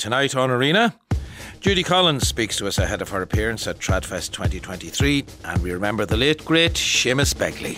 Tonight on Arena, Judy Collins speaks to us ahead of her appearance at TradFest 2023, and we remember the late, great Seamus Begley.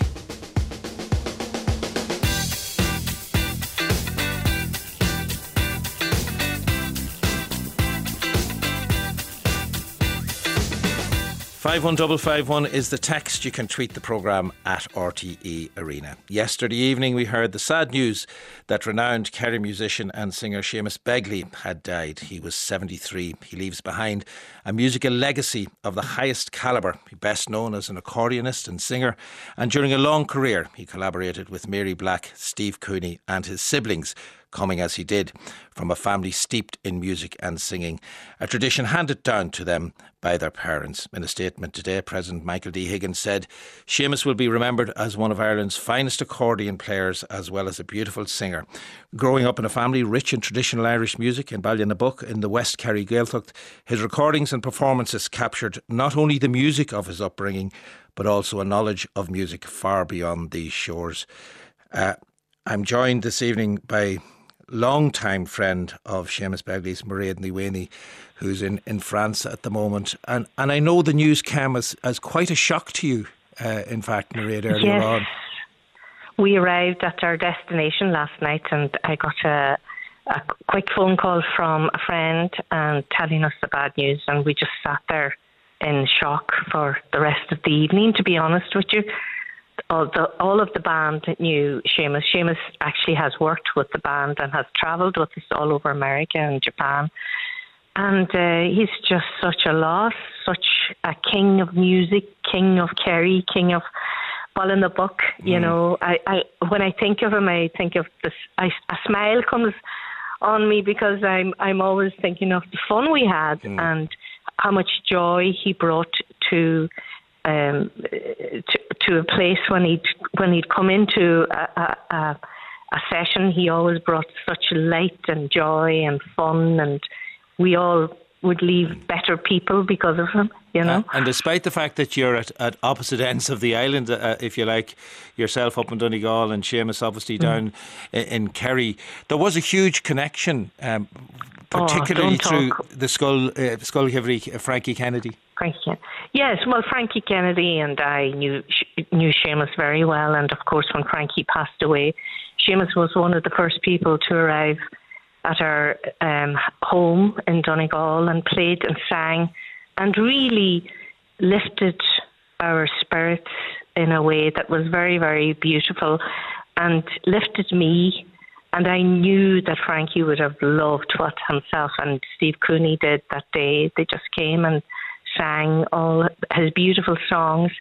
#51551 is the text. You can tweet the programme at RTE Arena. Yesterday evening we heard the sad news that renowned Kerry musician and singer Seamus Begley had died. He was 73. He leaves behind a musical legacy of the highest calibre. He best known as an accordionist and singer, and during a long career he collaborated with Mary Black, Steve Cooney and his siblings, coming as he did from a family steeped in music and singing, a tradition handed down to them by their parents. In a statement today, President Michael D. Higgins said, Seamus will be remembered as one of Ireland's finest accordion players as well as a beautiful singer. Growing up in a family rich in traditional Irish music in Ballynabuck in the West Kerry Gaeltacht, his recordings and performances captured not only the music of his upbringing, but also a knowledge of music far beyond these shores. I'm joined this evening by long-time friend of Seamus Begley's, Mairéad Ní Mhaonaigh, who's in France at the moment. And I know the news came as quite a shock to you, in fact, Mairéad, earlier on. Yes. We arrived at our destination last night and I got a quick phone call from a friend and telling us the bad news, and we just sat there in shock for the rest of the evening, to be honest with you. All of the band knew Seamus. Seamus actually has worked with the band and has travelled with us all over America and Japan. And he's just such a loss, such a king of music, king of Kerry, king of Ballynabuck. You know, I when I think of him, I think of this. A smile comes on me because I'm always thinking of the fun we had and how much joy he brought to a place when he'd come into a session. He always brought such light and joy and fun, and we all would leave better people because of him, you know. And despite the fact that you're at opposite ends of the island, if you like, yourself up in Donegal and Seamus obviously down in Kerry, there was a huge connection, particularly through the Schuil Shivry, Frankie Kennedy. Yes, well, Frankie Kennedy and I knew Seamus very well, and of course when Frankie passed away, Seamus was one of the first people to arrive at our home in Donegal and played and sang and really lifted our spirits in a way that was very, very beautiful and lifted me. And I knew that Frankie would have loved what himself and Steve Cooney did that day. They just came and sang all his beautiful songs,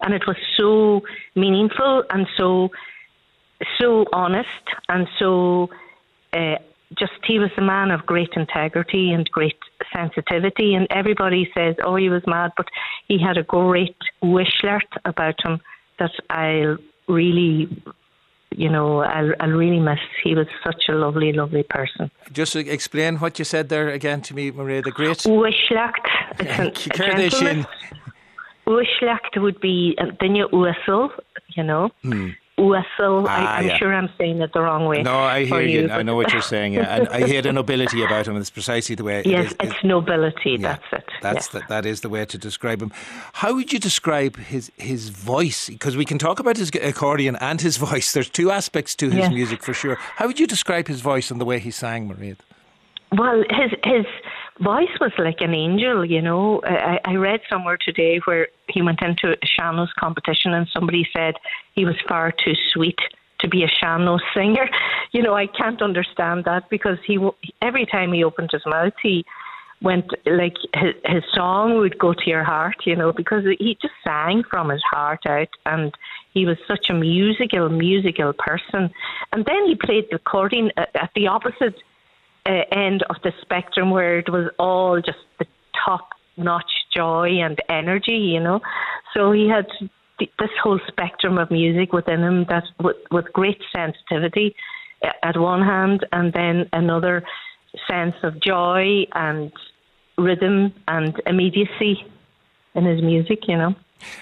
and it was so meaningful and so honest and so just, he was a man of great integrity and great sensitivity, and everybody says, oh, he was mad, but he had a great wishlet about him that I'll really miss. He was such a lovely, lovely person. Just explain what you said there again to me, Maria. The great wishlet. Wishlet would be then your whistle, you know. Whistle. I'm sure I'm saying it the wrong way. No, I hear you. I know what you're saying. Yeah. And I hear the nobility about him. And it's precisely the way. Yes, it's nobility. Yeah, that's it. That is the way to describe him. How would you describe his voice? Because we can talk about his accordion and his voice. There's two aspects to his music for sure. How would you describe his voice and the way he sang, Mairéad? Well, his voice was like an angel, you know. I read somewhere today where he went into a Shannos competition and somebody said he was far too sweet to be a Shannos singer. You know, I can't understand that, because every time he opened his mouth, he went like his song would go to your heart, you know, because he just sang from his heart out, and he was such a musical person. And then he played the accordion at the opposite end of the spectrum, where it was all just the top-notch joy and energy, you know. So he had this whole spectrum of music within him, that with great sensitivity at one hand, and then another sense of joy and rhythm and immediacy in his music, you know.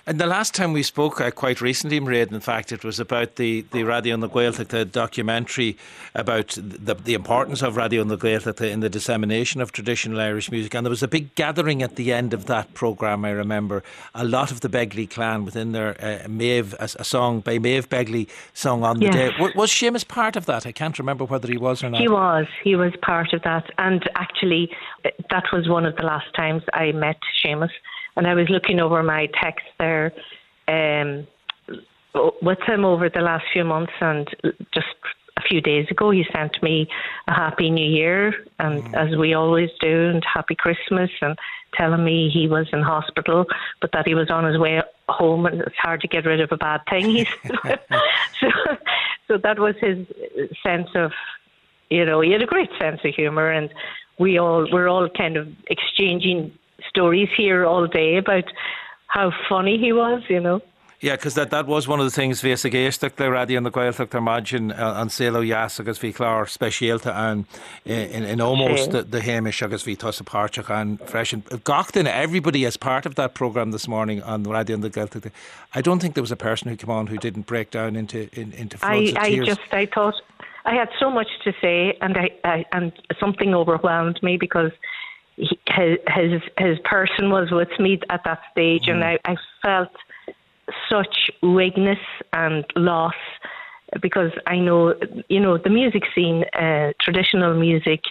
And the last time we spoke, quite recently, Mairéad, in fact, it was about the Raidió na Gaeltachta documentary about the importance of Raidió na Gaeltachta in the dissemination of traditional Irish music. And there was a big gathering at the end of that programme, I remember. A lot of the Begley clan within their Maeve, a song by Maeve Begley sung on the day. Was Seamus part of that? I can't remember whether he was or not. He was part of that. And actually, that was one of the last times I met Seamus. And I was looking over my text there with him over the last few months, and just a few days ago he sent me a Happy New Year, and as we always do, and Happy Christmas, and telling me he was in hospital but that he was on his way home, and it's hard to get rid of a bad thing, he said. so that was his sense of, you know, he had a great sense of humour, and we're all kind of exchanging stories here all day about how funny he was, you know. Yeah, because that was one of the things Víos a Géisteacht le Raidió na Gaeltachta Maidin an Saoil Yas agus Bhí Clár Specialta an in almost the Hamish agus Bhí Tusa Párteach an Fresh. And Gachtin, everybody as part of that programme this morning on Raidió na Gaeltachta, I don't think there was a person who came on who didn't break down into floods of tears. I thought I had so much to say, and I something overwhelmed me because his person was with me at that stage, and I felt such weakness and loss, because I know, you know, the music scene, traditional music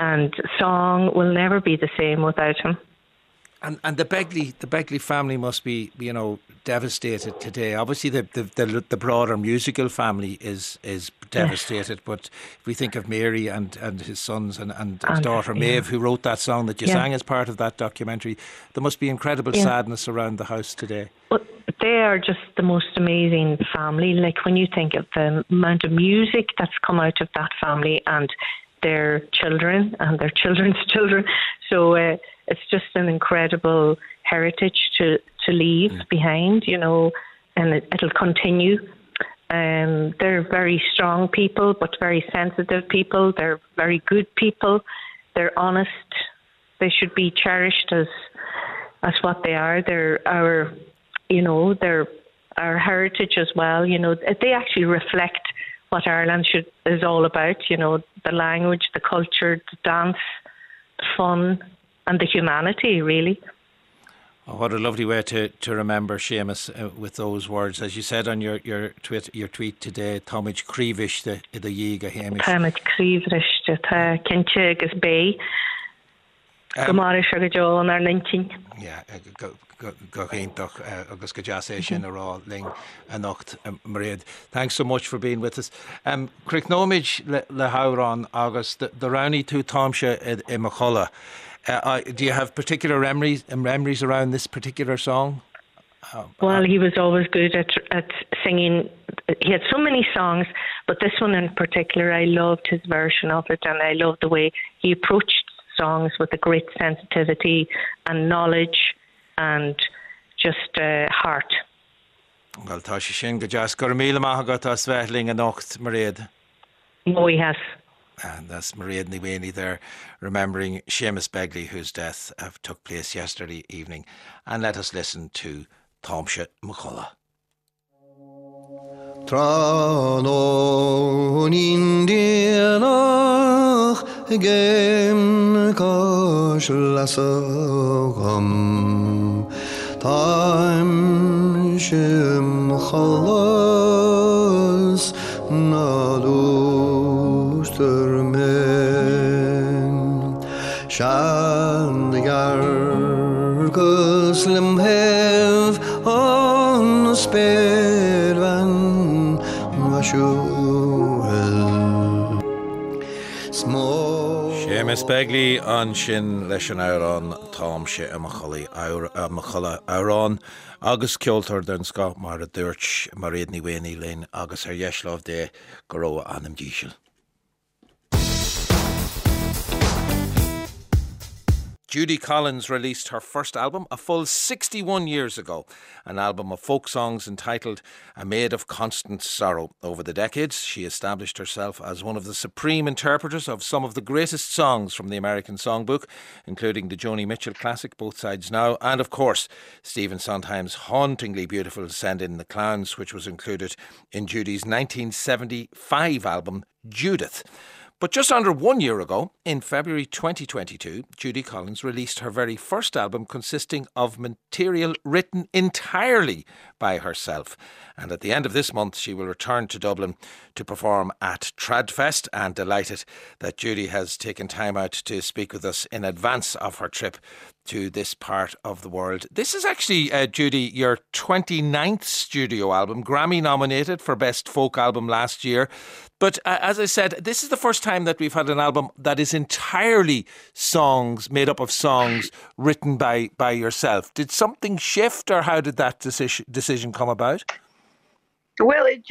and song will never be the same without him. And the Begley family must be, you know, devastated today. Obviously, the broader musical family is devastated. Yes. But if we think of Mary and his sons and his daughter Maeve, who wrote that song that you sang as part of that documentary, there must be incredible sadness around the house today. Well, they are just the most amazing family. Like, when you think of the amount of music that's come out of that family and their children and their children's children, so. It's just an incredible heritage to leave behind, you know, and it'll continue. They're very strong people, but very sensitive people. They're very good people. They're honest. They should be cherished as what they are. They're our heritage as well. You know, they actually reflect what Ireland is all about. You know, the language, the culture, the dance, the fun. And the humanity, really. Oh, what a lovely way to remember Seamus with those words. As you said on your tweet today, Táimid Críomhais de Dhiaidh a Hamish. Táimid Críomhais de Cinnte agus Bé. Gomáris agus John ar Nintin. Yeah, go Hintoch agus go Jassé sin a rá ling a nocht Mairéad. Thanks so much for being with us. Cricnomage le Hauron agus the Rowney two Tomsha in Macholla. Do you have particular memories around this particular song? Well, he was always good at singing. He had so many songs, but this one in particular, I loved his version of it, and I loved the way he approached songs with a great sensitivity and knowledge and just heart. Well, Tasha Shin Gajas Gormila Mahagata Svetling and Ocht Mairéad. Oh, he has. And that's Mairéad Ní Mhaonaigh there, remembering Seamus Begley, whose death took place yesterday evening. And let us listen to Táimse Macholla. Tránó nín díanach gém cás lasagam Táimse Machollas nádú men shan gar guslim have on spelvan mashuel small Seamus Begley on shin leshanairon Táimse Macholla Aron Agus Kjoltar den Scott Mara Dirch Mairéad Ní Mhaonaigh Lynn Agus her Yeshlov de Garoa Anam Gishel. Judy Collins released her first album a full 61 years ago, an album of folk songs entitled A Maid of Constant Sorrow. Over the decades, she established herself as one of the supreme interpreters of some of the greatest songs from the American songbook, including the Joni Mitchell classic Both Sides Now, and of course, Stephen Sondheim's hauntingly beautiful Send in the Clowns, which was included in Judy's 1975 album, Judith. But just under 1 year ago, in February 2022, Judy Collins released her very first album consisting of material written entirely by herself. And at the end of this month, she will return to Dublin to perform at TradFest, and delighted that Judy has taken time out to speak with us in advance of her trip to this part of the world. This is actually, Judy, your 29th studio album, Grammy nominated for Best Folk Album last year. But as I said, this is the first time that we've had an album that is entirely songs, made up of songs written by yourself. Did something shift, or how did that decision come about? Well, it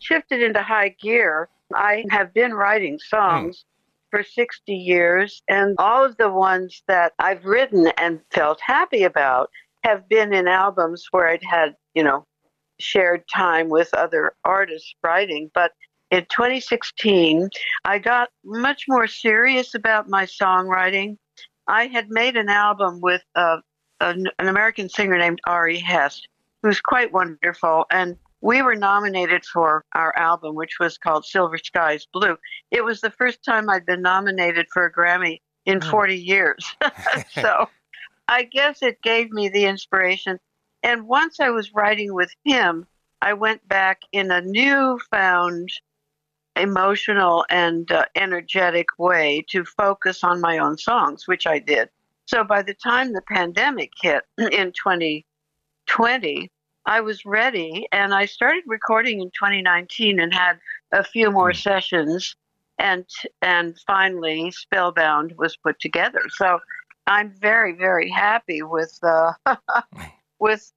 shifted into high gear. I have been writing songs for 60 years, and all of the ones that I've written and felt happy about have been in albums where I'd had, shared time with other artists writing. But in 2016, I got much more serious about my songwriting. I had made an album with an American singer named Ari Hest, who's quite wonderful, and we were nominated for our album, which was called Silver Skies Blue. It was the first time I'd been nominated for a Grammy in 40 years. So I guess it gave me the inspiration. And once I was writing with him, I went back in a newfound emotional and energetic way to focus on my own songs, which I did. So by the time the pandemic hit in 2020, I was ready, and I started recording in 2019 and had a few more sessions, and finally Spellbound was put together. So I'm very, very happy with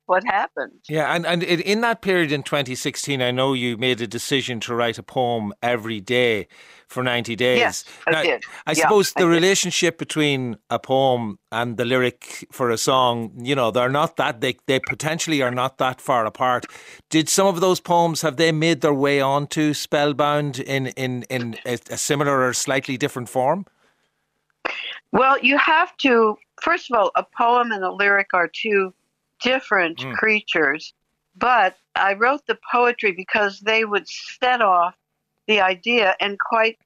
what happened. Yeah, and in that period in 2016, I know you made a decision to write a poem every day for 90 days. Yes, now, I did. I suppose the relationship between a poem and the lyric for a song, they're not that, they potentially are not that far apart. Did some of those poems, have they made their way onto Spellbound in a similar or slightly different form? Well, you have to, first of all, a poem and a lyric are two different creatures, but I wrote the poetry because they would set off the idea, and quite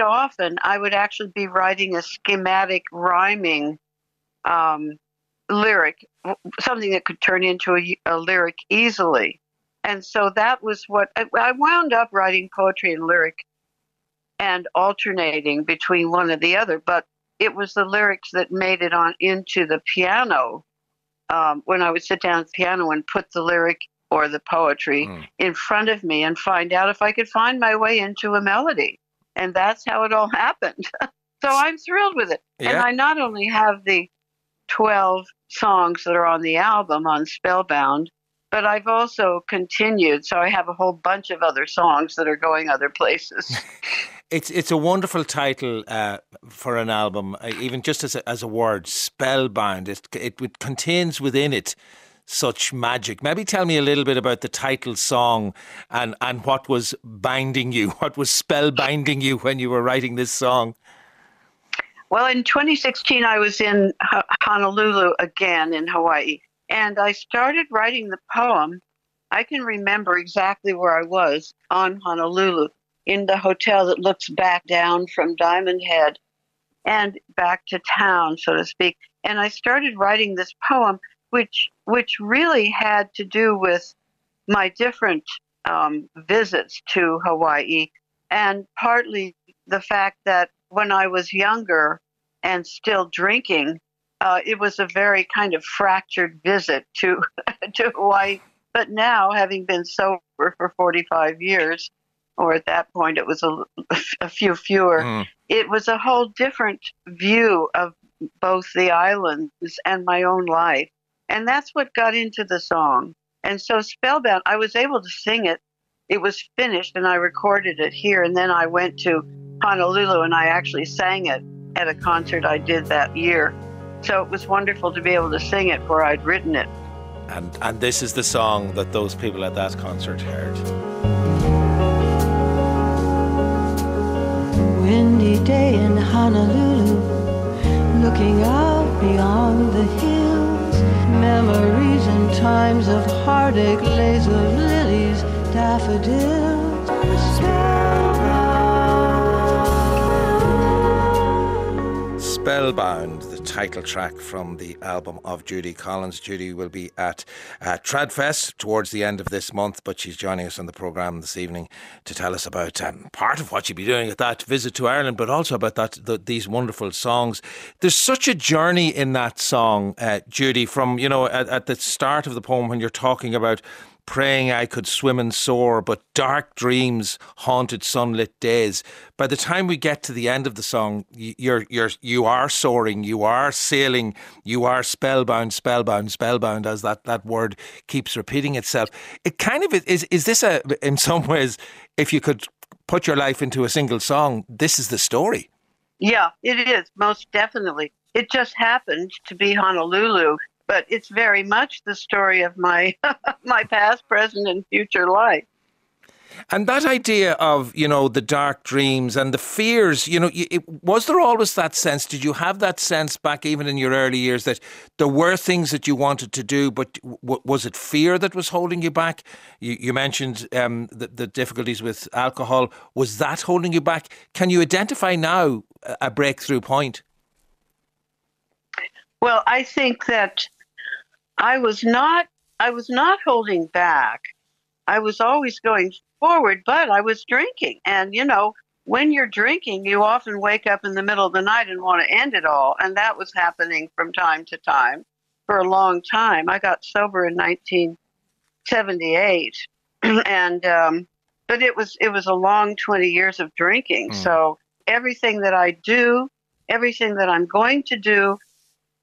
often I would actually be writing a schematic rhyming lyric, something that could turn into a lyric easily. And so that was what I wound up writing, poetry and lyric, and alternating between one and the other, but it was the lyrics that made it on into the piano. When I would sit down at the piano and put the lyric or the poetry in front of me and find out if I could find my way into a melody. And that's how it all happened. So I'm thrilled with it. Yeah. And I not only have the 12 songs that are on the album on Spellbound, but I've also continued, so I have a whole bunch of other songs that are going other places. It's a wonderful title for an album, even just as a word, Spellbound. It contains within it such magic. Maybe tell me a little bit about the title song and what was binding you, what was spellbinding you when you were writing this song. Well, in 2016, I was in Honolulu again in Hawaii, and I started writing the poem. I can remember exactly where I was on Honolulu, in the hotel that looks back down from Diamond Head and back to town, so to speak. And I started writing this poem, which really had to do with my different visits to Hawaii, and partly the fact that when I was younger and still drinking, it was a very kind of fractured visit to Hawaii. But now, having been sober for 45 years, or at that point it was a few fewer, it was a whole different view of both the islands and my own life. And that's what got into the song. And so Spellbound, I was able to sing it. It was finished and I recorded it here, and then I went to Honolulu and I actually sang it. at a concert I did that year. So it was wonderful to be able to sing it where I'd written it. And this is the song that those people at that concert heard. Windy day in Honolulu, looking out beyond the hills, memories and times of heartache, lays of lilies, daffodils. Spellbound, the title track from the album of Judy Collins. Judy will be at TradFest towards the end of this month, but she's joining us on the programme this evening to tell us about part of what she'll be doing at that visit to Ireland, but also about these wonderful songs. There's such a journey in that song, Judy, from, you know, at the start of the poem when you're talking about praying I could swim and soar, but dark dreams haunted sunlit days. By the time we get to the end of the song, you are soaring, you are sailing, you are spellbound, spellbound, spellbound, as that word keeps repeating itself. It kind of is this in some ways, if you could put your life into a single song, this is the story. Yeah, it is, most definitely. It just happened to be Honolulu, but it's very much the story of my my past, present and future life. And that idea of, you know, the dark dreams and the fears, you know, was there always that sense? Did you have that sense back even in your early years that there were things that you wanted to do, but was it fear that was holding you back? You mentioned the difficulties with alcohol. Was that holding you back? Can you identify now a breakthrough point? Well, I think that I was not holding back. I was always going forward, but I was drinking. And, you know, when you're drinking, you often wake up in the middle of the night and want to end it all. And that was happening from time to time for a long time. I got sober in 1978. And but it was a long 20 years of drinking. So everything that I do, everything that I'm going to do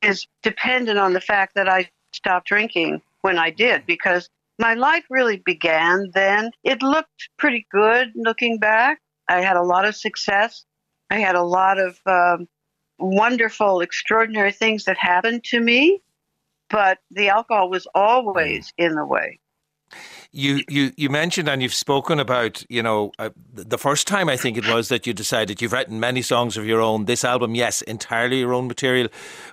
is dependent on the fact that I stopped drinking when I did, because my life really began then. It looked pretty good looking back. I had a lot of success. I had a lot of wonderful, extraordinary things that happened to me, but the alcohol was always in the way. You mentioned and you've spoken about, you know, the first time I think it was that you decided you've written many songs of your own. This album, yes, entirely your own material.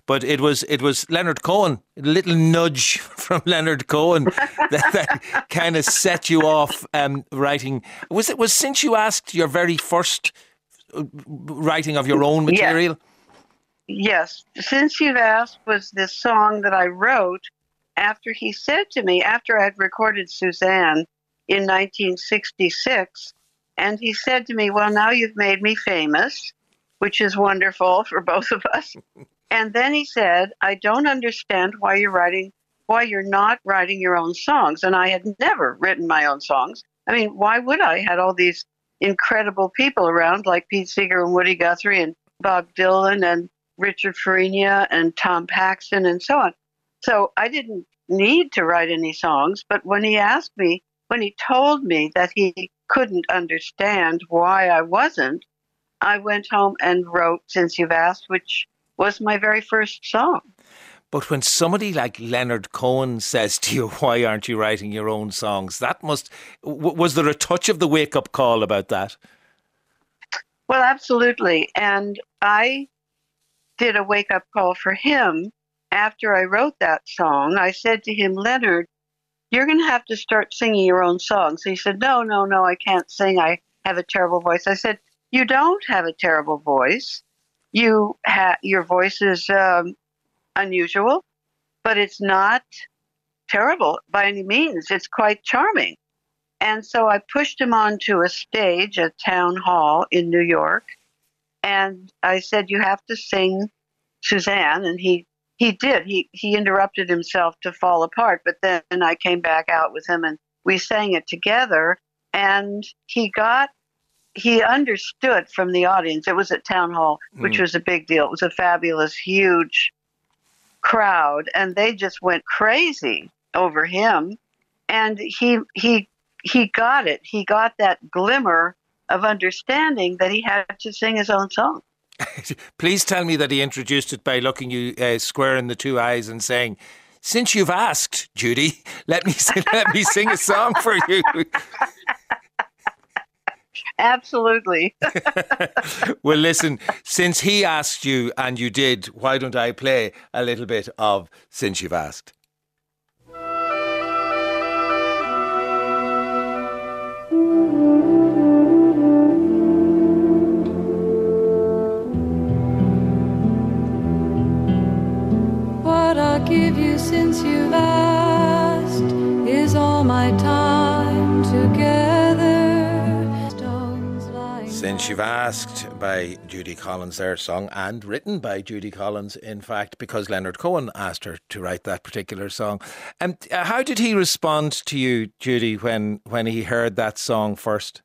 But it was Leonard Cohen, a little nudge from Leonard Cohen that kind of set you off writing. Was Since You Asked your very first writing of your own material? Yes. Since You've Asked was this song that I wrote after he said to me, after I'd recorded Suzanne in 1966, and he said to me, well, now you've made me famous, which is wonderful for both of us. And then he said, I don't understand why you're not writing your own songs. And I had never written my own songs. I mean, why would I? I had all these incredible people around like Pete Seeger and Woody Guthrie and Bob Dylan and Richard Farina and Tom Paxton and so on. So I didn't need to write any songs, but when he asked me, when he told me that he couldn't understand why I wasn't, I went home and wrote Since You've Asked, which was my very first song. But when somebody like Leonard Cohen says to you, why aren't you writing your own songs? Was there a touch of the wake-up call about that? Well, absolutely. And I did a wake-up call for him. After I wrote that song, I said to him, Leonard, you're going to have to start singing your own songs. He said, no, I can't sing. I have a terrible voice. I said, you don't have a terrible voice. Your voice is unusual, but it's not terrible by any means. It's quite charming. And so I pushed him onto a stage at Town Hall in New York, and I said, you have to sing Suzanne, and he did. He interrupted himself to fall apart, but then I came back out with him and we sang it together, and he understood from the audience. It was at Town Hall, which was a big deal. It was a fabulous, huge crowd, and they just went crazy over him, and he got it. He got that glimmer of understanding that he had to sing his own song. Please tell me that he introduced it by looking you square in the two eyes and saying, "Since you've asked, Judy, let me sing a song for you." Absolutely. Well, listen, since he asked you and you did, why don't I play a little bit of Since You've Asked? What I'll give you since you've asked is all my time together. Since You've Asked by Judy Collins, their song, and written by Judy Collins, in fact, because Leonard Cohen asked her to write that particular song. And how did he respond to you, Judy, when he heard that song first?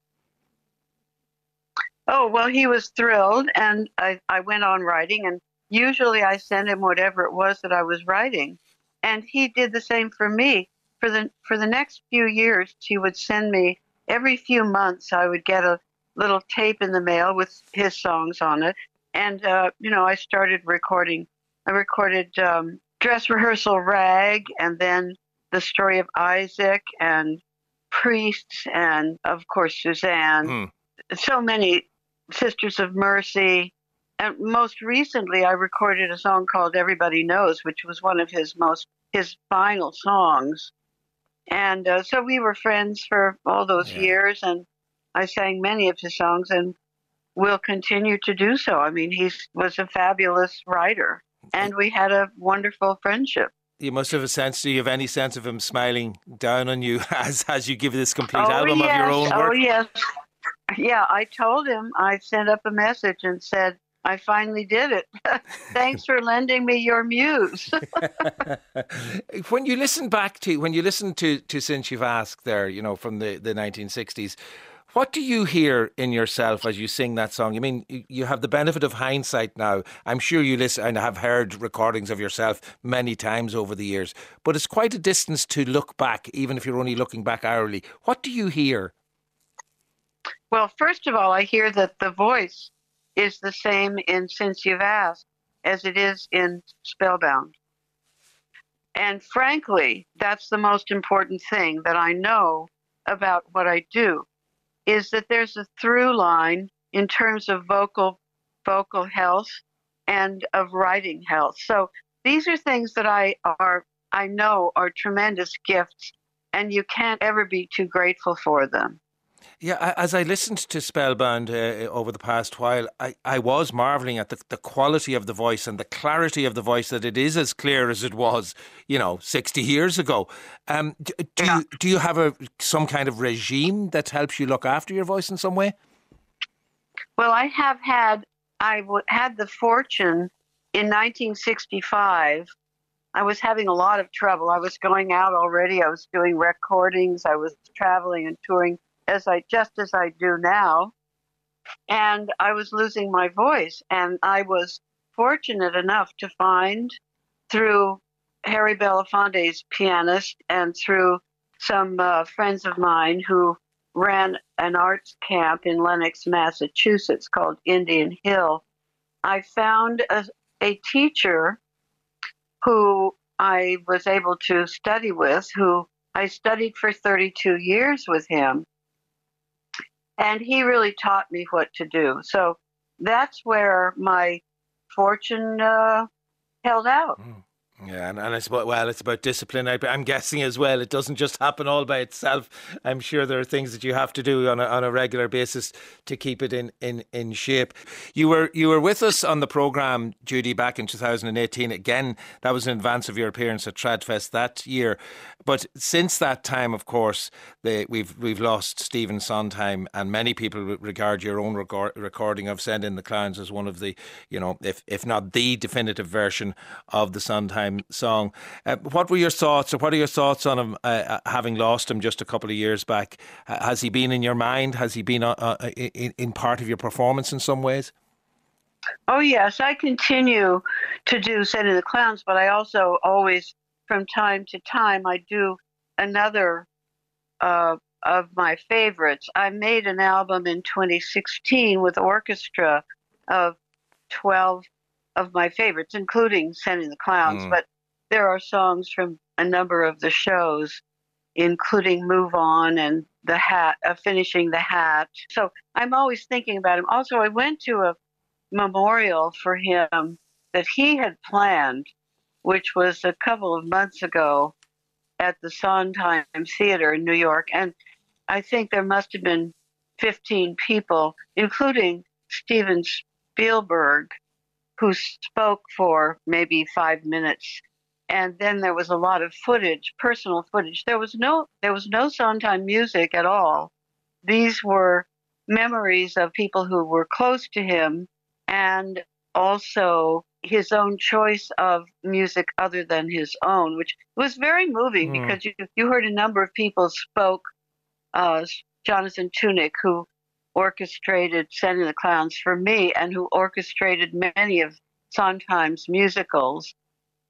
Oh, well, he was thrilled, and I went on writing, and usually I sent him whatever it was that I was writing. And he did the same for me. For the next few years, he would send me, every few months I would get a little tape in the mail with his songs on it. And, I started recording. I recorded Dress Rehearsal Rag, and then The Story of Isaac, and Priests, and, of course, Suzanne. So many, Sisters of Mercy. And most recently, I recorded a song called Everybody Knows, which was one of his final songs. And so we were friends for all those years, and I sang many of his songs and will continue to do so. I mean, he was a fabulous writer, and we had a wonderful friendship. You must have a sense, do you have any sense of him smiling down on you as you give this complete album of your own work? Oh, yes. Yeah, I told him, I sent up a message and said, I finally did it. Thanks for lending me your muse. When you listen to Since You've Asked there, from the 1960s, what do you hear in yourself as you sing that song? I mean, you have the benefit of hindsight now. I'm sure you listen and have heard recordings of yourself many times over the years, but it's quite a distance to look back, even if you're only looking back hourly. What do you hear? Well, first of all, I hear that the voice is the same in Since You've Asked as it is in Spellbound. And frankly, that's the most important thing that I know about what I do, is that there's a through line in terms of vocal health and of writing health. So these are things that I know are tremendous gifts, and you can't ever be too grateful for them. Yeah, as I listened to Spellbound over the past while, I was marvelling at the quality of the voice and the clarity of the voice, that it is as clear as it was, 60 years ago. Do you have some kind of regime that helps you look after your voice in some way? Well, I had the fortune in 1965. I was having a lot of trouble. I was going out already. I was doing recordings. I was traveling and touring, as I do now, and I was losing my voice. And I was fortunate enough to find, through Harry Belafonte's pianist and through some friends of mine who ran an arts camp in Lenox, Massachusetts, called Indian Hill, I found a teacher who I was able to study with, who I studied for 32 years with him. And he really taught me what to do. So that's where my fortune held out. Yeah, and it's about discipline, I'm guessing, as well. It doesn't just happen all by itself. I'm sure there are things that you have to do on a regular basis to keep it in shape. You were with us on the programme, Judy, back in 2018. Again, that was in advance of your appearance at TradFest that year. But since that time, of course, we've lost Stephen Sondheim, and many people regard your own recording of Send in the Clowns as one of the, if not the definitive version of the Sondheim song. What are your thoughts on him, having lost him just a couple of years back? Has he been in your mind? Has he been in part of your performance in some ways? Oh yes, I continue to do Send in the Clowns, but I also always, from time to time, I do another of my favorites. I made an album in 2016 with orchestra of 12 of my favorites, including Send in the Clowns. But there are songs from a number of the shows, including Move On and The Hat, Finishing the Hat. So I'm always thinking about him. Also, I went to a memorial for him that he had planned, which was a couple of months ago at the Sondheim Theater in New York. And I think there must have been 15 people, including Steven Spielberg, who spoke for maybe 5 minutes. And then there was a lot of footage, personal footage. There was no Sondheim music at all. These were memories of people who were close to him and also his own choice of music other than his own, which was very moving because you heard a number of people spoke. Jonathan Tunick, who orchestrated Send in the Clowns for me and who orchestrated many of Sondheim's musicals.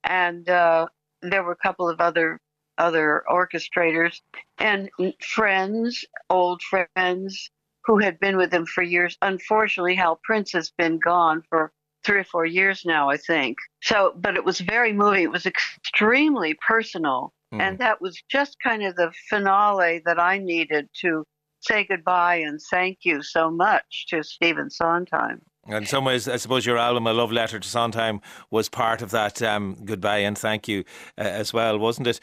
And there were a couple of other orchestrators and friends, old friends who had been with him for years. Unfortunately, Hal Prince has been gone for 3 or 4 years now, I think. So, but it was very moving. It was extremely personal. And that was just kind of the finale that I needed to say goodbye and thank you so much to Stephen Sondheim. In some ways, I suppose your album, A Love Letter to Sondheim, was part of that goodbye and thank you as well, wasn't it?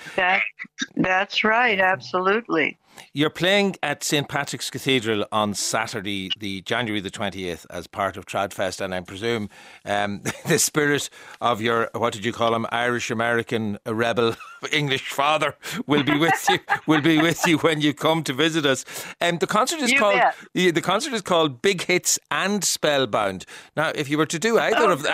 That's right, absolutely. You're playing at St. Patrick's Cathedral on Saturday, January the 20th, as part of TradFest, and I presume the spirit of your, what did you call him, Irish-American rebel English father will be with you when you come to visit us. The concert is called Big Hits and Spellbound. Now, if you were to do either of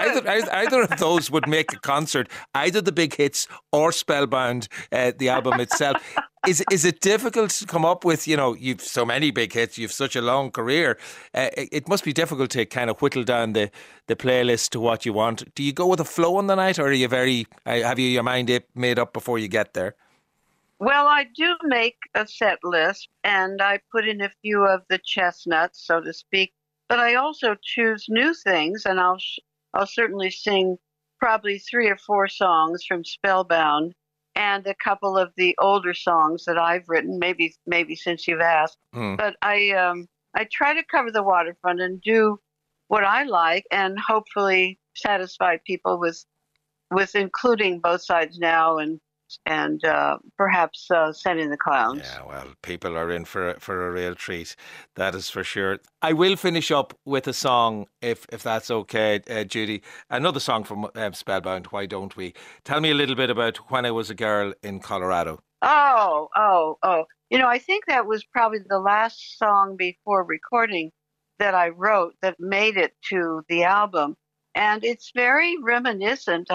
those would make a concert, either the Big Hits or Spellbound, the album itself. Is it difficult to come up with, you've so many big hits, you've such a long career. It must be difficult to kind of whittle down the playlist to what you want. Do you go with a flow on the night, or are you have you your mind made up before you get there? Well, I do make a set list, and I put in a few of the chestnuts, so to speak. But I also choose new things, and I'll certainly sing probably 3 or 4 songs from Spellbound and a couple of the older songs that I've written, maybe Since You've Asked. But I try to cover the waterfront and do what I like and hopefully satisfy people with including Both Sides Now and perhaps Send in the Clowns. Yeah, well, people are in for a real treat, that is for sure. I will finish up with a song, if that's okay, Judy. Another song from Spellbound, Why Don't We? Tell me a little bit about When I Was a Girl in Colorado. Oh. I think that was probably the last song before recording that I wrote that made it to the album. And it's very reminiscent.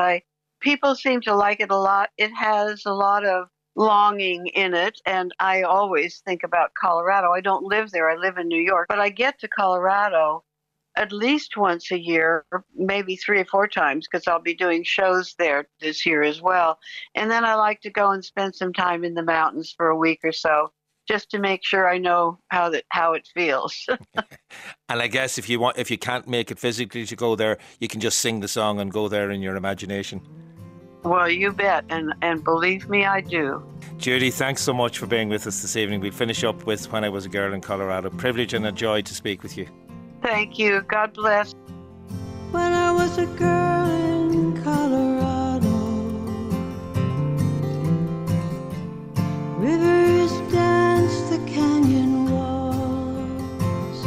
People seem to like it a lot. It has a lot of longing in it, and I always think about Colorado. I don't live there. I live in New York, but I get to Colorado at least once a year, maybe 3 or 4 times, because I'll be doing shows there this year as well. And then I like to go and spend some time in the mountains for a week or so, just to make sure I know how it feels. And I guess if you can't make it physically to go there, you can just sing the song and go there in your imagination. Well, you bet, and believe me, I do. Judy, thanks so much for being with us this evening. We'll finish up with When I Was a Girl in Colorado. Privilege and a joy to speak with you. Thank you. God bless. When I was a girl in Colorado, rivers danced the canyon walls,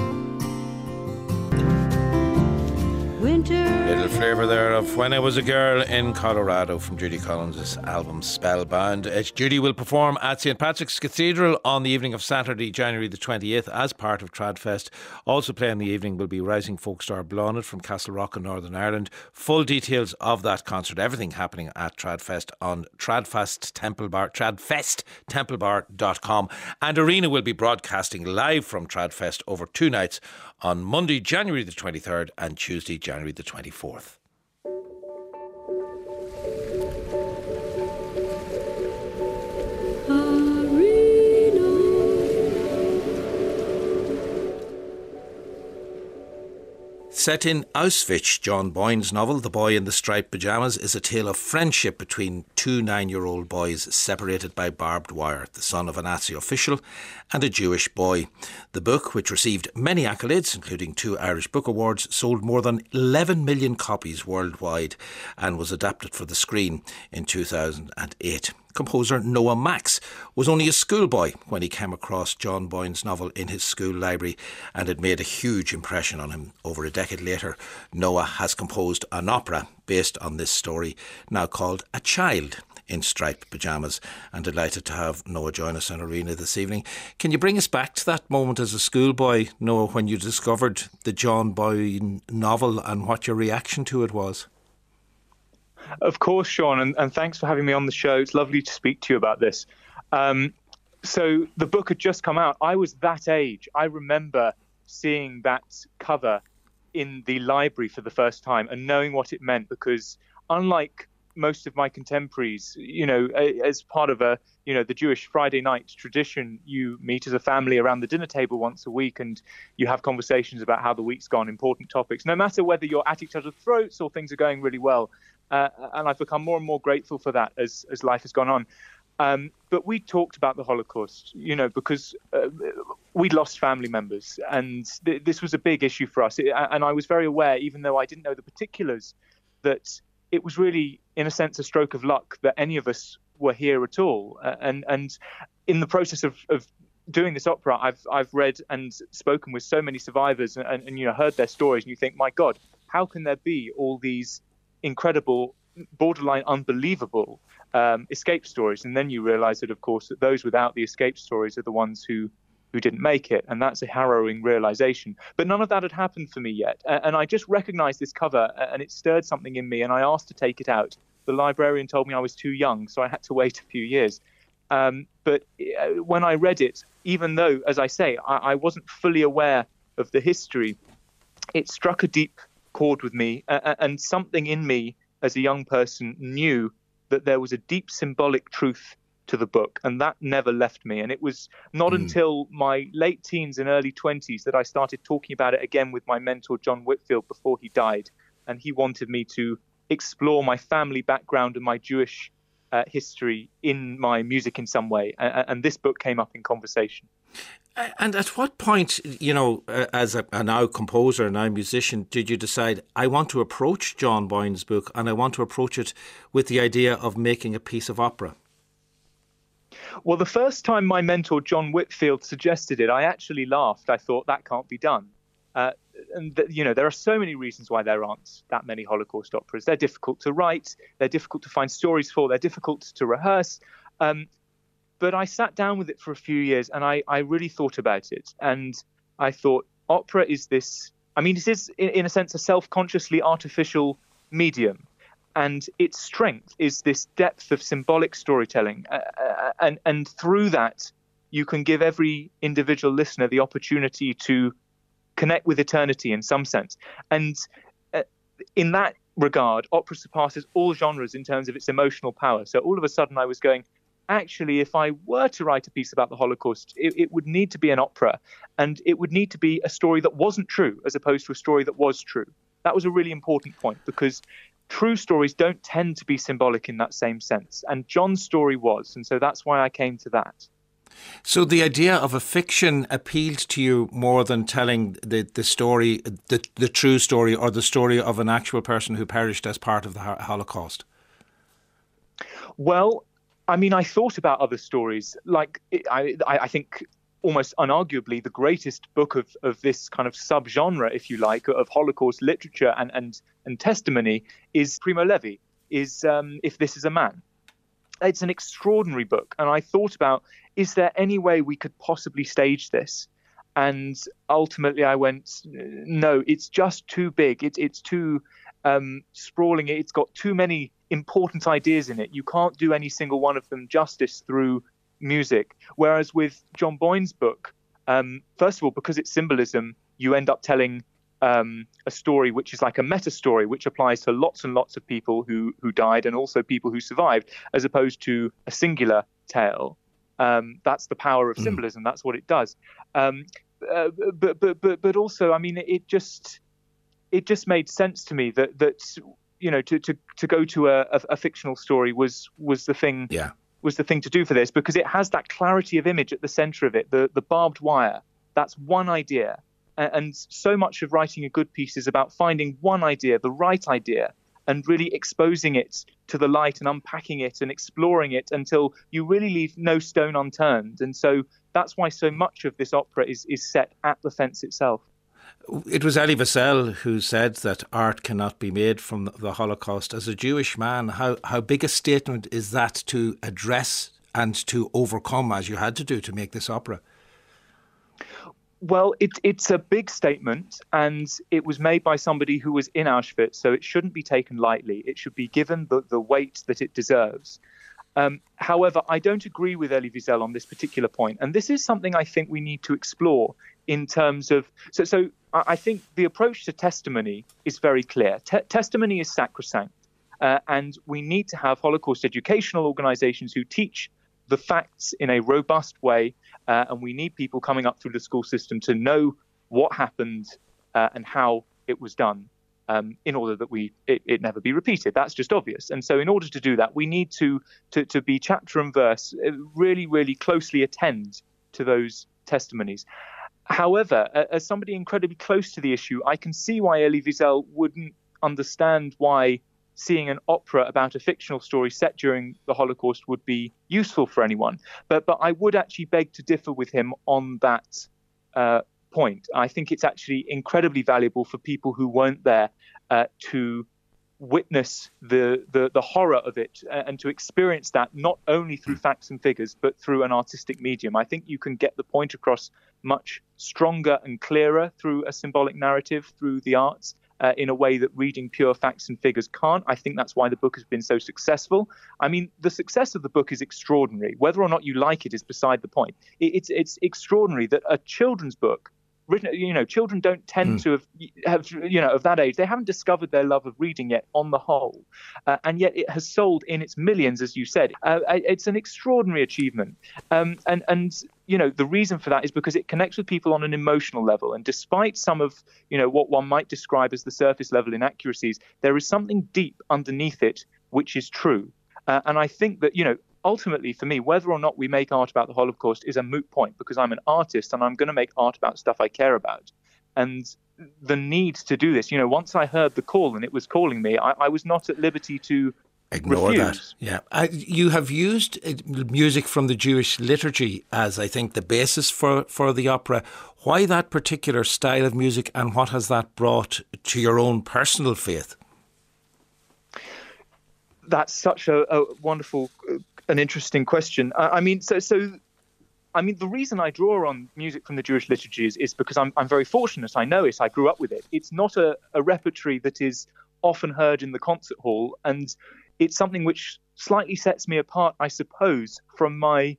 winter. Little flavour there of When I Was a Girl in Colorado from Judy Collins' album Spellbound. Judy will perform at St. Patrick's Cathedral on the evening of Saturday, January the 20th, as part of TradFest. Also playing the evening will be rising folk star Blonnet from Castle Rock in Northern Ireland. Full details of that concert, everything happening at TradFest on tradfesttemplebar.com. And Arena will be broadcasting live from TradFest over 2 nights, on Monday, January the 23rd, and Tuesday, January the 24th. Set in Auschwitz, John Boyne's novel, The Boy in the Striped Pyjamas, is a tale of friendship between two 9-year-old boys separated by barbed wire, the son of a Nazi official and a Jewish boy. The book, which received many accolades, including 2 Irish Book Awards, sold more than 11 million copies worldwide and was adapted for the screen in 2008. Composer Noah Max was only a schoolboy when he came across John Boyne's novel in his school library, and it made a huge impression on him. Over a decade later, Noah has composed an opera based on this story, now called A Child in Striped Pyjamas. I'm delighted to have Noah join us on Arena this evening. Can you bring us back to that moment as a schoolboy, Noah, when you discovered the John Boyne novel and what your reaction to it was? Of course, Sean, and thanks for having me on the show. It's lovely to speak to you about this. So the book had just come out. I was that age. I remember seeing that cover in the library for the first time and knowing what it meant, because unlike most of my contemporaries, you know, as part of a, you know, the Jewish Friday night tradition, you meet as a family around the dinner table once a week and you have conversations about how the week's gone, important topics, no matter whether you're at each other's throats or things are going really well. And I've become more and more grateful for that as life has gone on. But we talked about the Holocaust, you know, because we'd lost family members, and this was a big issue for us. And I was very aware, even though I didn't know the particulars, that it was really, in a sense, a stroke of luck that any of us were here at all. And in the process of doing this opera, I've read and spoken with so many survivors and you know, heard their stories, and you think, my God, how can there be all these incredible, borderline unbelievable escape stories? And then you realize that, of course, that those without the escape stories are the ones who didn't make it. And that's a harrowing realization. But none of that had happened for me yet. And I just recognized this cover and it stirred something in me, and I asked to take it out. The librarian told me I was too young, so I had to wait a few years. But when I read it, even though, as I say, I wasn't fully aware of the history, it struck a deep chord with me, and something in me as a young person knew that there was a deep symbolic truth to the book, and that never left me. And it was not until my late teens and early 20s that I started talking about it again with my mentor John Whitfield before he died, and he wanted me to explore my family background and my Jewish history in my music in some way, and this book came up in conversation. And at what point, you know, as a now composer and now musician, did you decide, I want to approach John Boyne's book, and I want to approach it with the idea of making a piece of opera? Well, the first time my mentor, John Whitfield, suggested it, I actually laughed. I thought, that can't be done. You know, there are so many reasons why there aren't that many Holocaust operas. They're difficult to write. They're difficult to find stories for. They're difficult to rehearse. But I sat down with it for a few years and I really thought about it. And I thought, opera is this, I mean, this is, in a sense, a self-consciously artificial medium. And its strength is this depth of symbolic storytelling. And through that, you can give every individual listener the opportunity to connect with eternity in some sense. And in that regard, opera surpasses all genres in terms of its emotional power. So all of a sudden I was going, actually, if I were to write a piece about the Holocaust, it would need to be an opera, and it would need to be a story that wasn't true as opposed to a story that was true. That was a really important point, because true stories don't tend to be symbolic in that same sense. And John's story was, and so that's why I came to that. So the idea of a fiction appealed to you more than telling the story, the true story, or the story of an actual person who perished as part of the Holocaust? Well, I mean, I thought about other stories. Like, I think almost unarguably the greatest book of this kind of subgenre, if you like, of Holocaust literature and testimony is Primo Levi, is If This Is a Man. It's an extraordinary book. And I thought about, is there any way we could possibly stage this? And ultimately I went, no, it's just too big. It's too sprawling. It's got too many important ideas in it. You can't do any single one of them justice through music. Whereas with John Boyne's book, first of all, because it's symbolism, you end up telling a story which is like a meta story, which applies to lots and lots of people who died and also people who survived, as opposed to a singular tale. That's the power of symbolism. That's what it does. But also, I mean, it just it just made sense to me that you know, to go to a fictional story was the thing. Yeah. Was the thing to do for this, because it has that clarity of image at the center of it, the barbed wire. That's one idea. And so much of writing a good piece is about finding one idea, the right idea, and really exposing it to the light and unpacking it and exploring it until you really leave no stone unturned. And so that's why so much of this opera is set at the fence itself. It was Elie Wiesel who said that art cannot be made from the Holocaust. As a Jewish man, how big a statement is that to address and to overcome, as you had to do to make this opera? Well, it's a big statement, and it was made by somebody who was in Auschwitz, so it shouldn't be taken lightly. It should be given the weight that it deserves. However, I don't agree with Elie Wiesel on this particular point, and this is something I think we need to explore in terms of... So I think the approach to testimony is very clear. Testimony is sacrosanct, and we need to have Holocaust educational organizations who teach the facts in a robust way, and we need people coming up through the school system to know what happened and how it was done, in order that it never be repeated. That's just obvious. And so in order to do that, we need to be chapter and verse, really, really closely attend to those testimonies. However, as somebody incredibly close to the issue, I can see why Elie Wiesel wouldn't understand why seeing an opera about a fictional story set during the Holocaust would be useful for anyone. But I would actually beg to differ with him on that point. I think it's actually incredibly valuable for people who weren't there to witness the horror of it and to experience that not only through facts and figures, but through an artistic medium. I think you can get the point across much stronger and clearer through a symbolic narrative, through the arts, in a way that reading pure facts and figures can't. I think that's why the book has been so successful. I mean, the success of the book is extraordinary. Whether or not you like it is beside the point. It's extraordinary that a children's book, written, you know, children don't tend to have, you know, of that age. They haven't discovered their love of reading yet on the whole. And yet it has sold in its millions, as you said. It's an extraordinary achievement. And you know, the reason for that is because it connects with people on an emotional level. And despite some of, you know, what one might describe as the surface level inaccuracies, there is something deep underneath it, which is true. And I think that, you know, ultimately for me, whether or not we make art about the Holocaust is a moot point, because I'm an artist and I'm going to make art about stuff I care about. And the need to do this, you know, once I heard the call and it was calling me, I was not at liberty to ignore refuse. That. Yeah. You have used music from the Jewish liturgy as, I think, the basis for the opera. Why that particular style of music, and what has that brought to your own personal faith? That's such a wonderful, an interesting question. I mean, the reason I draw on music from the Jewish liturgy is because I'm very fortunate. I know it. I grew up with it. It's not a repertory that is often heard in the concert hall, and it's something which slightly sets me apart, I suppose, from my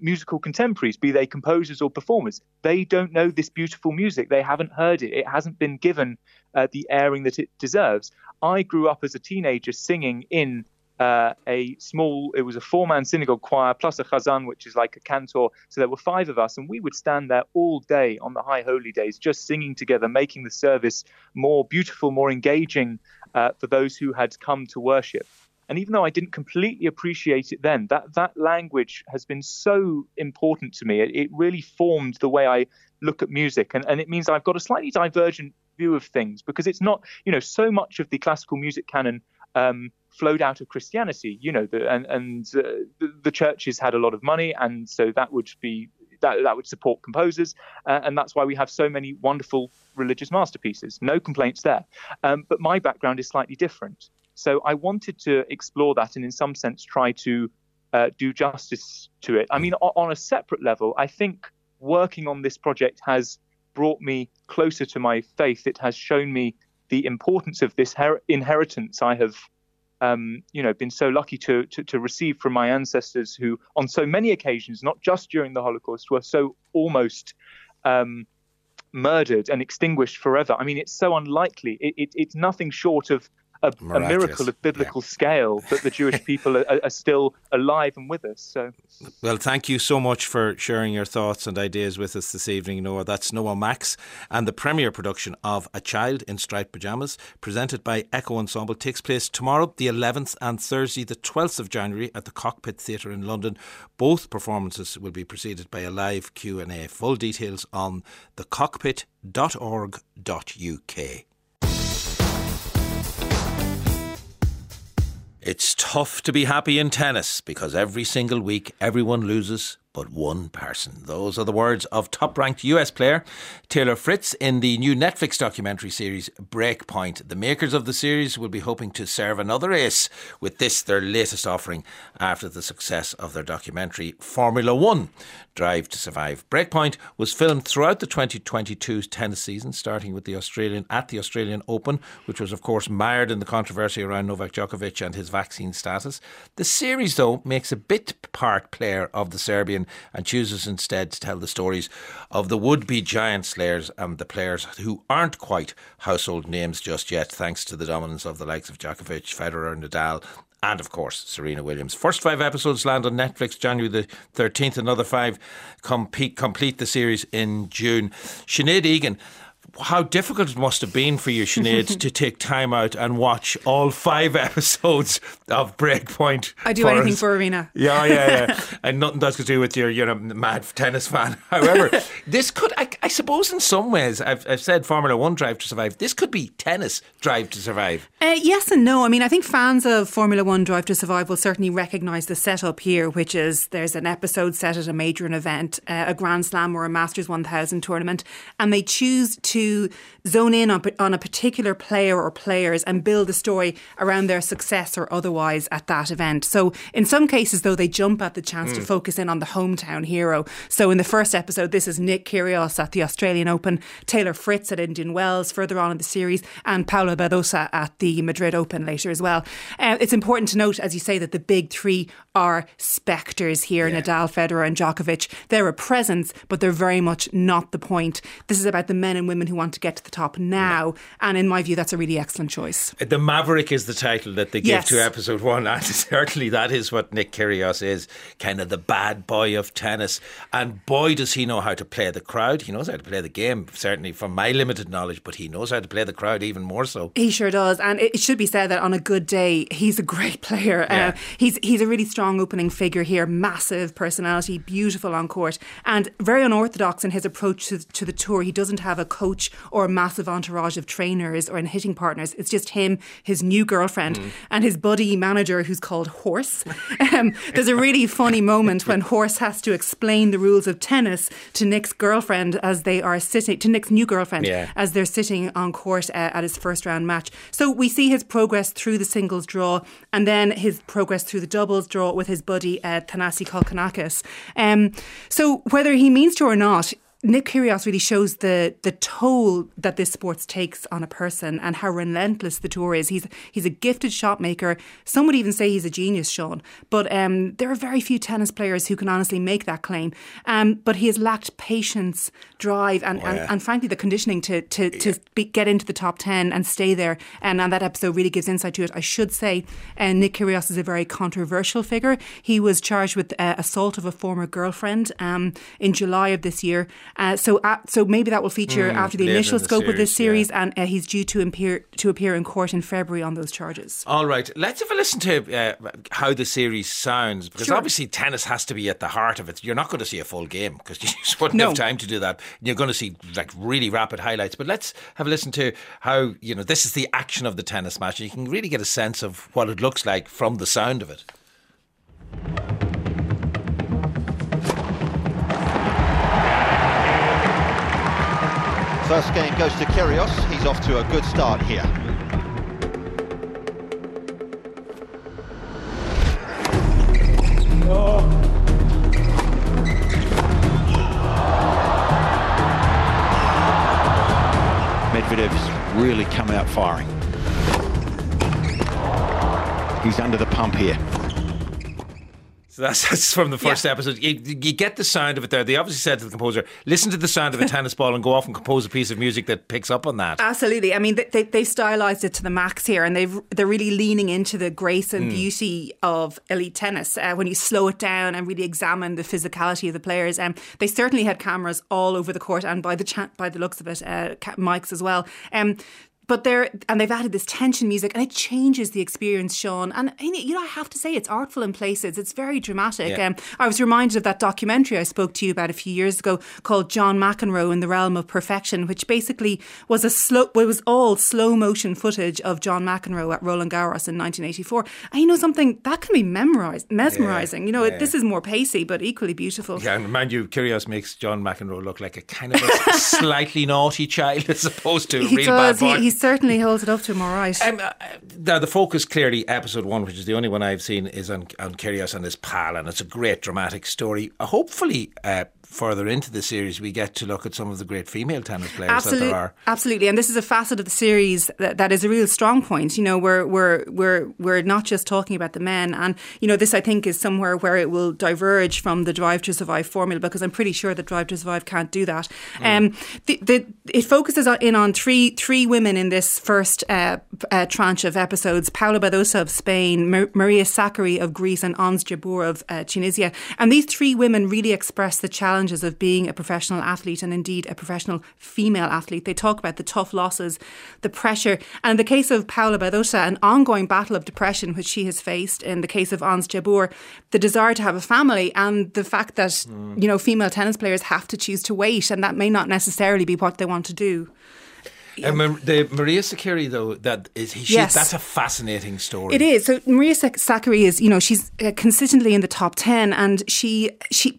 musical contemporaries, be they composers or performers. They don't know this beautiful music. They haven't heard it. It hasn't been given the airing that it deserves. I grew up as a teenager singing in it was a four-man synagogue choir plus a chazan, which is like a cantor. So there were five of us, and we would stand there all day on the High Holy Days, just singing together, making the service more beautiful, more engaging for those who had come to worship. And even though I didn't completely appreciate it then, that language has been so important to me. It really formed the way I look at music. And it means I've got a slightly divergent view of things, because it's not, you know, so much of the classical music canon flowed out of Christianity, you know, the churches had a lot of money. And so that would be that would support composers. And that's why we have so many wonderful religious masterpieces. No complaints there. But my background is slightly different. So I wanted to explore that and in some sense try to do justice to it. I mean, on a separate level, I think working on this project has brought me closer to my faith. It has shown me the importance of this inheritance I have, you know, been so lucky to receive from my ancestors, who on so many occasions, not just during the Holocaust, were so almost murdered and extinguished forever. I mean, it's so unlikely. It's nothing short of a miracle of biblical scale that the Jewish people are still alive and with us. So, well, thank you so much for sharing your thoughts and ideas with us this evening, Noah. That's Noah Max and the premiere production of A Child in Striped Pyjamas, presented by Echo Ensemble, takes place tomorrow the 11th and Thursday the 12th of January at the Cockpit Theatre in London. Both performances will be preceded by a live Q&A. Full details on thecockpit.org.uk. It's tough to be happy in tennis because every single week everyone loses but one person. Those are the words of top-ranked US player Taylor Fritz in the new Netflix documentary series Breakpoint. The makers of the series will be hoping to serve another ace with this, their latest offering, after the success of their documentary Formula One Drive to Survive. Breakpoint was filmed throughout the 2022 tennis season, starting with the Australian Open, which was of course mired in the controversy around Novak Djokovic and his vaccine status. The series, though, makes a bit part player of the Serbian and chooses instead to tell the stories of the would-be giant slayers and the players who aren't quite household names just yet, thanks to the dominance of the likes of Djokovic, Federer, Nadal and, of course, Serena Williams. First 5 episodes land on Netflix January the 13th. Another 5 complete the series in June. Sinead Egan, how difficult it must have been for you, Sinead, to take time out and watch all 5 episodes of Breakpoint. I do anything for Arena. Yeah. And nothing that's to do with you're a mad tennis fan. However, this could, I suppose in some ways, I've said Formula One Drive to Survive, this could be tennis Drive to Survive. Yes and no. I mean, I think fans of Formula One Drive to Survive will certainly recognise the setup here, which is there's an episode set at a major event, a Grand Slam or a Masters 1000 tournament, and they choose to zone in on a particular player or players and build a story around their success or otherwise at that event. So in some cases, though, they jump at the chance to focus in on the hometown hero. So in the first episode, this is Nick Kyrgios at the Australian Open, Taylor Fritz at Indian Wells further on in the series, and Paula Badosa at the Madrid Open later as well. It's important to note, as you say, that the big three are spectres here, Nadal, Federer and Djokovic. They're a presence, but they're very much not the point. This is about the men and women who want to get to the top now, and in my view that's a really excellent choice. The Maverick is the title that they gave to episode 1, and certainly that is what Nick Kyrgios is, kind of the bad boy of tennis, and boy does he know how to play the crowd. He knows how to play the game, certainly from my limited knowledge, but he knows how to play the crowd even more so. He sure does, and it should be said that on a good day he's a great player. He's a really strong opening figure here, massive personality, beautiful on court, and very unorthodox in his approach to the tour. He doesn't have a coach or a massive entourage of trainers or in hitting partners. It's just him, his new girlfriend and his buddy manager who's called Horse. There's a really funny moment when Horse has to explain the rules of tennis to Nick's girlfriend as they're sitting on court at his first round match. So we see his progress through the singles draw and then his progress through the doubles draw with his buddy Thanasi Kolkonakis. So whether he means to or not, Nick Kyrgios really shows the toll that this sport takes on a person and how relentless the tour is. He's a gifted shot maker. Some would even say he's a genius, Sean. But there are very few tennis players who can honestly make that claim. But he has lacked patience, drive, and frankly the conditioning to get into the top 10 and stay there. And that episode really gives insight to it. I should say Nick Kyrgios is a very controversial figure. He was charged with assault of a former girlfriend in July of this year. So maybe that will feature after the initial scope of this series, and he's due to appear in court in February on those charges. All right, let's have a listen to how the series sounds, because obviously tennis has to be at the heart of it. You're not going to see a full game because you just wouldn't have time to do that. You're going to see really rapid highlights, but let's have a listen to how this is the action of the tennis match, and you can really get a sense of what it looks like from the sound of it. First game goes to Kyrgios. He's off to a good start here. Medvedev's really come out firing. He's under the pump here. So that's from the first episode. You get the sound of it there. They obviously said to the composer, listen to the sound of a tennis ball and go off and compose a piece of music that picks up on that. Absolutely. I mean, they stylised it to the max here, and they're really leaning into the grace and beauty of elite tennis when you slow it down and really examine the physicality of the players. They certainly had cameras all over the court, and by the looks of it, mics as well. But they've added this tension music, and it changes the experience, Sean. And, you know, I have to say, it's artful in places. It's very dramatic. Yeah. I was reminded of that documentary I spoke to you about a few years ago called John McEnroe in the Realm of Perfection, which basically was all slow motion footage of John McEnroe at Roland Garros in 1984. And you know something, that can be mesmerising. Yeah. You know, this is more pacey, but equally beautiful. Yeah, and mind you, Kyrgios makes John McEnroe look like a kind of a slightly naughty child as opposed to a real bad boy. He certainly holds it up to him all right. Now, the focus clearly, episode one, which is the only one I've seen, is on Kyrgios and his pal, and it's a great dramatic story. Hopefully, further into the series, we get to look at some of the great female tennis players that there are. Absolutely, and this is a facet of the series that is a real strong point. You know, we're not just talking about the men, and you know, this I think is somewhere where it will diverge from the Drive to Survive formula, because I'm pretty sure that Drive to Survive can't do that. It focuses on three women in this first tranche of episodes: Paula Badosa of Spain, Maria Sakkari of Greece, and Ons Jabeur of Tunisia. And these three women really express the challenges of being a professional athlete, and indeed a professional female athlete. They talk about the tough losses, the pressure, and in the case of Paula Badosa, an ongoing battle of depression which she has faced. In the case of Ons Jabeur, the desire to have a family, and the fact that you know, female tennis players have to choose to wait, and that may not necessarily be what they want to do. Yeah. The Maria Sakkari, though, that's a fascinating story. It is. So Maria Sakkari is, you know, she's consistently in the top 10, and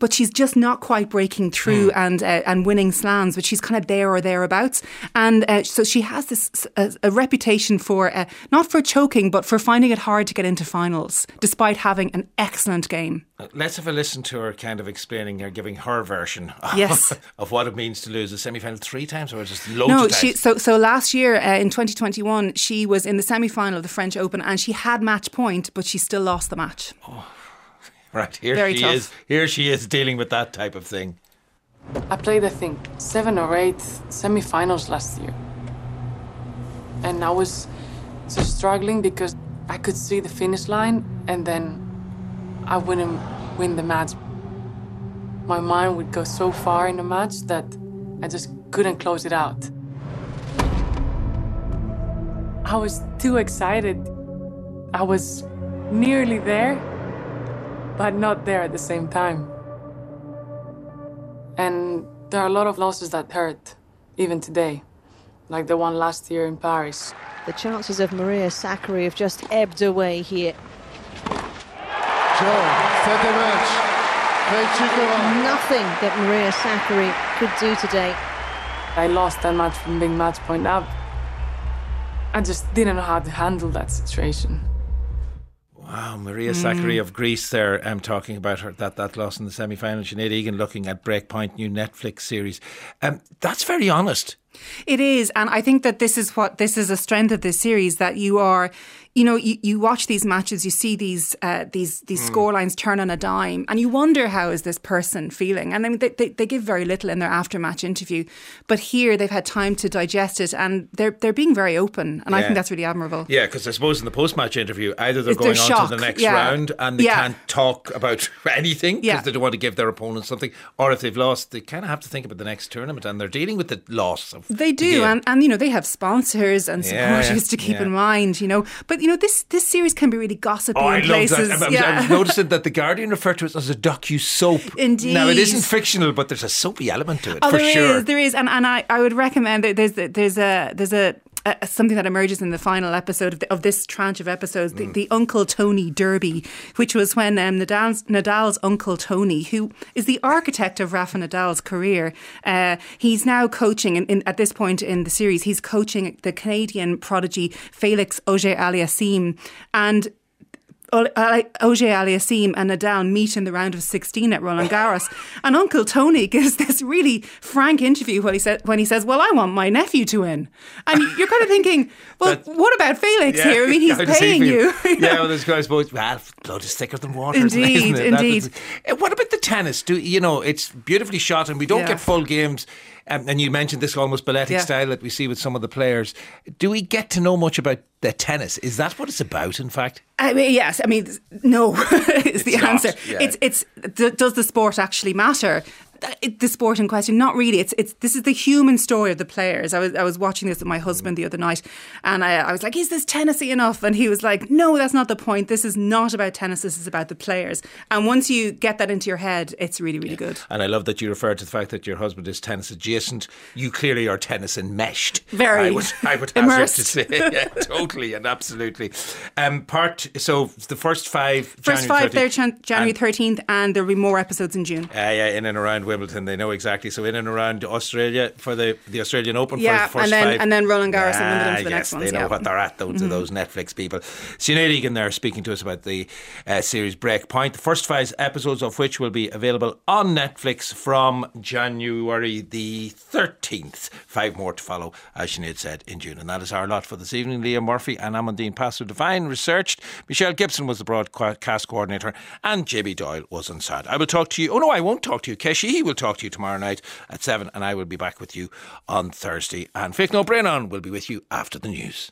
but she's just not quite breaking through and winning slams, but she's kind of there or thereabouts. And so she has this a reputation for not for choking, but for finding it hard to get into finals, despite having an excellent game. Let's have a listen to her kind of explaining her, giving her version of what it means to lose a semi-final three times, or just loads of times. So last year in 2021, she was in the semi-final of the French Open, and she had match point, but she still lost the match. Oh, right, Here she is dealing with that type of thing. I played, I think, 7 or 8 semi-finals last year. And I was so struggling because I could see the finish line, and then I wouldn't win the match. My mind would go so far in the match that I just couldn't close it out. I was too excited. I was nearly there, but not there at the same time. And there are a lot of losses that hurt, even today, like the one last year in Paris. The chances of Maria Sakkari have just ebbed away here. Nothing that Maria Sakkari could do today. I lost that match from being match point up. I just didn't know how to handle that situation. Wow, Maria Sakkari of Greece there, talking about her that loss in the semi-final. Sinead Egan looking at Breakpoint, new Netflix series. That's very honest. It is, and I think that this is a strength of this series, that you are, you know, you watch these matches, you see these scorelines turn on a dime, and you wonder, how is this person feeling? And I mean, they give very little in their after match interview, but here they've had time to digest it, and they're being very open, and I think that's really admirable. Yeah, because I suppose in the post match interview, either they're going on to the next round and they can't talk about anything because they don't want to give their opponent something, or if they've lost, they kind of have to think about the next tournament, and they're dealing with the loss of. They do, and you know, they have sponsors and supporters to keep in mind, you know. But you know, this series can be really gossipy in places. That. I've noticed that The Guardian referred to it as a docu-soap. Indeed. Now, it isn't fictional, but there's a soapy element to it, for sure. There is, and I would recommend that there's something that emerges in the final episode of this tranche of episodes, the Uncle Tony derby, which was when Nadal's Uncle Tony, who is the architect of Rafa Nadal's career, he's now coaching, at this point in the series, he's coaching the Canadian prodigy Felix Auger-Aliassime, and Auger Aliassime and Nadal meet in the round of 16 at Roland Garros, and Uncle Tony gives this really frank interview when he says, "Well, I want my nephew to win," and you're kind of thinking, "Well, what about Felix here? I mean, he's paying you." Yeah, well, this guy suppose blood is thicker than water. Indeed, isn't it? Indeed. What about the tennis? It's beautifully shot, and we don't get full games. And you mentioned this almost balletic style that we see with some of the players. Do we get to know much about the tennis? Is that what it's about, in fact? I mean, yes. I mean, no is the answer. Yeah. Does the sport actually matter? The sport in question, not really. This is the human story of the players. I was watching this with my husband the other night, and I was like, "Is this tennis-y enough?" And he was like, "No, that's not the point. This is not about tennis. This is about the players." And once you get that into your head, it's really, really good. And I love that you referred to the fact that your husband is tennis adjacent. You clearly are tennis enmeshed. Very. I would immersed. Hazard to say, yeah, totally and absolutely. So the first five. First January 5th, January 13th, and there'll be more episodes in June. Yeah, in and around Wimbledon, they know exactly. So in and around Australia for the Australian Open for the first five. And then Roland Garros and Wimbledon for the next ones. They know what they're at, those are those Netflix people. Sinead Egan there speaking to us about the series Breakpoint, the first five episodes of which will be available on Netflix from January the 13th. Five more to follow, as Sinead said, in June. And that is our lot for this evening. Liam Murphy and Amandine Pastor-Devine researched. Michelle Gibson was the broadcast coordinator, and JB Doyle was on sound. I will talk to you. Oh no, I won't talk to you, Keshi. He will talk to you tomorrow night at 7, and I will be back with you on Thursday. And Fake No Brain On will be with you after the news.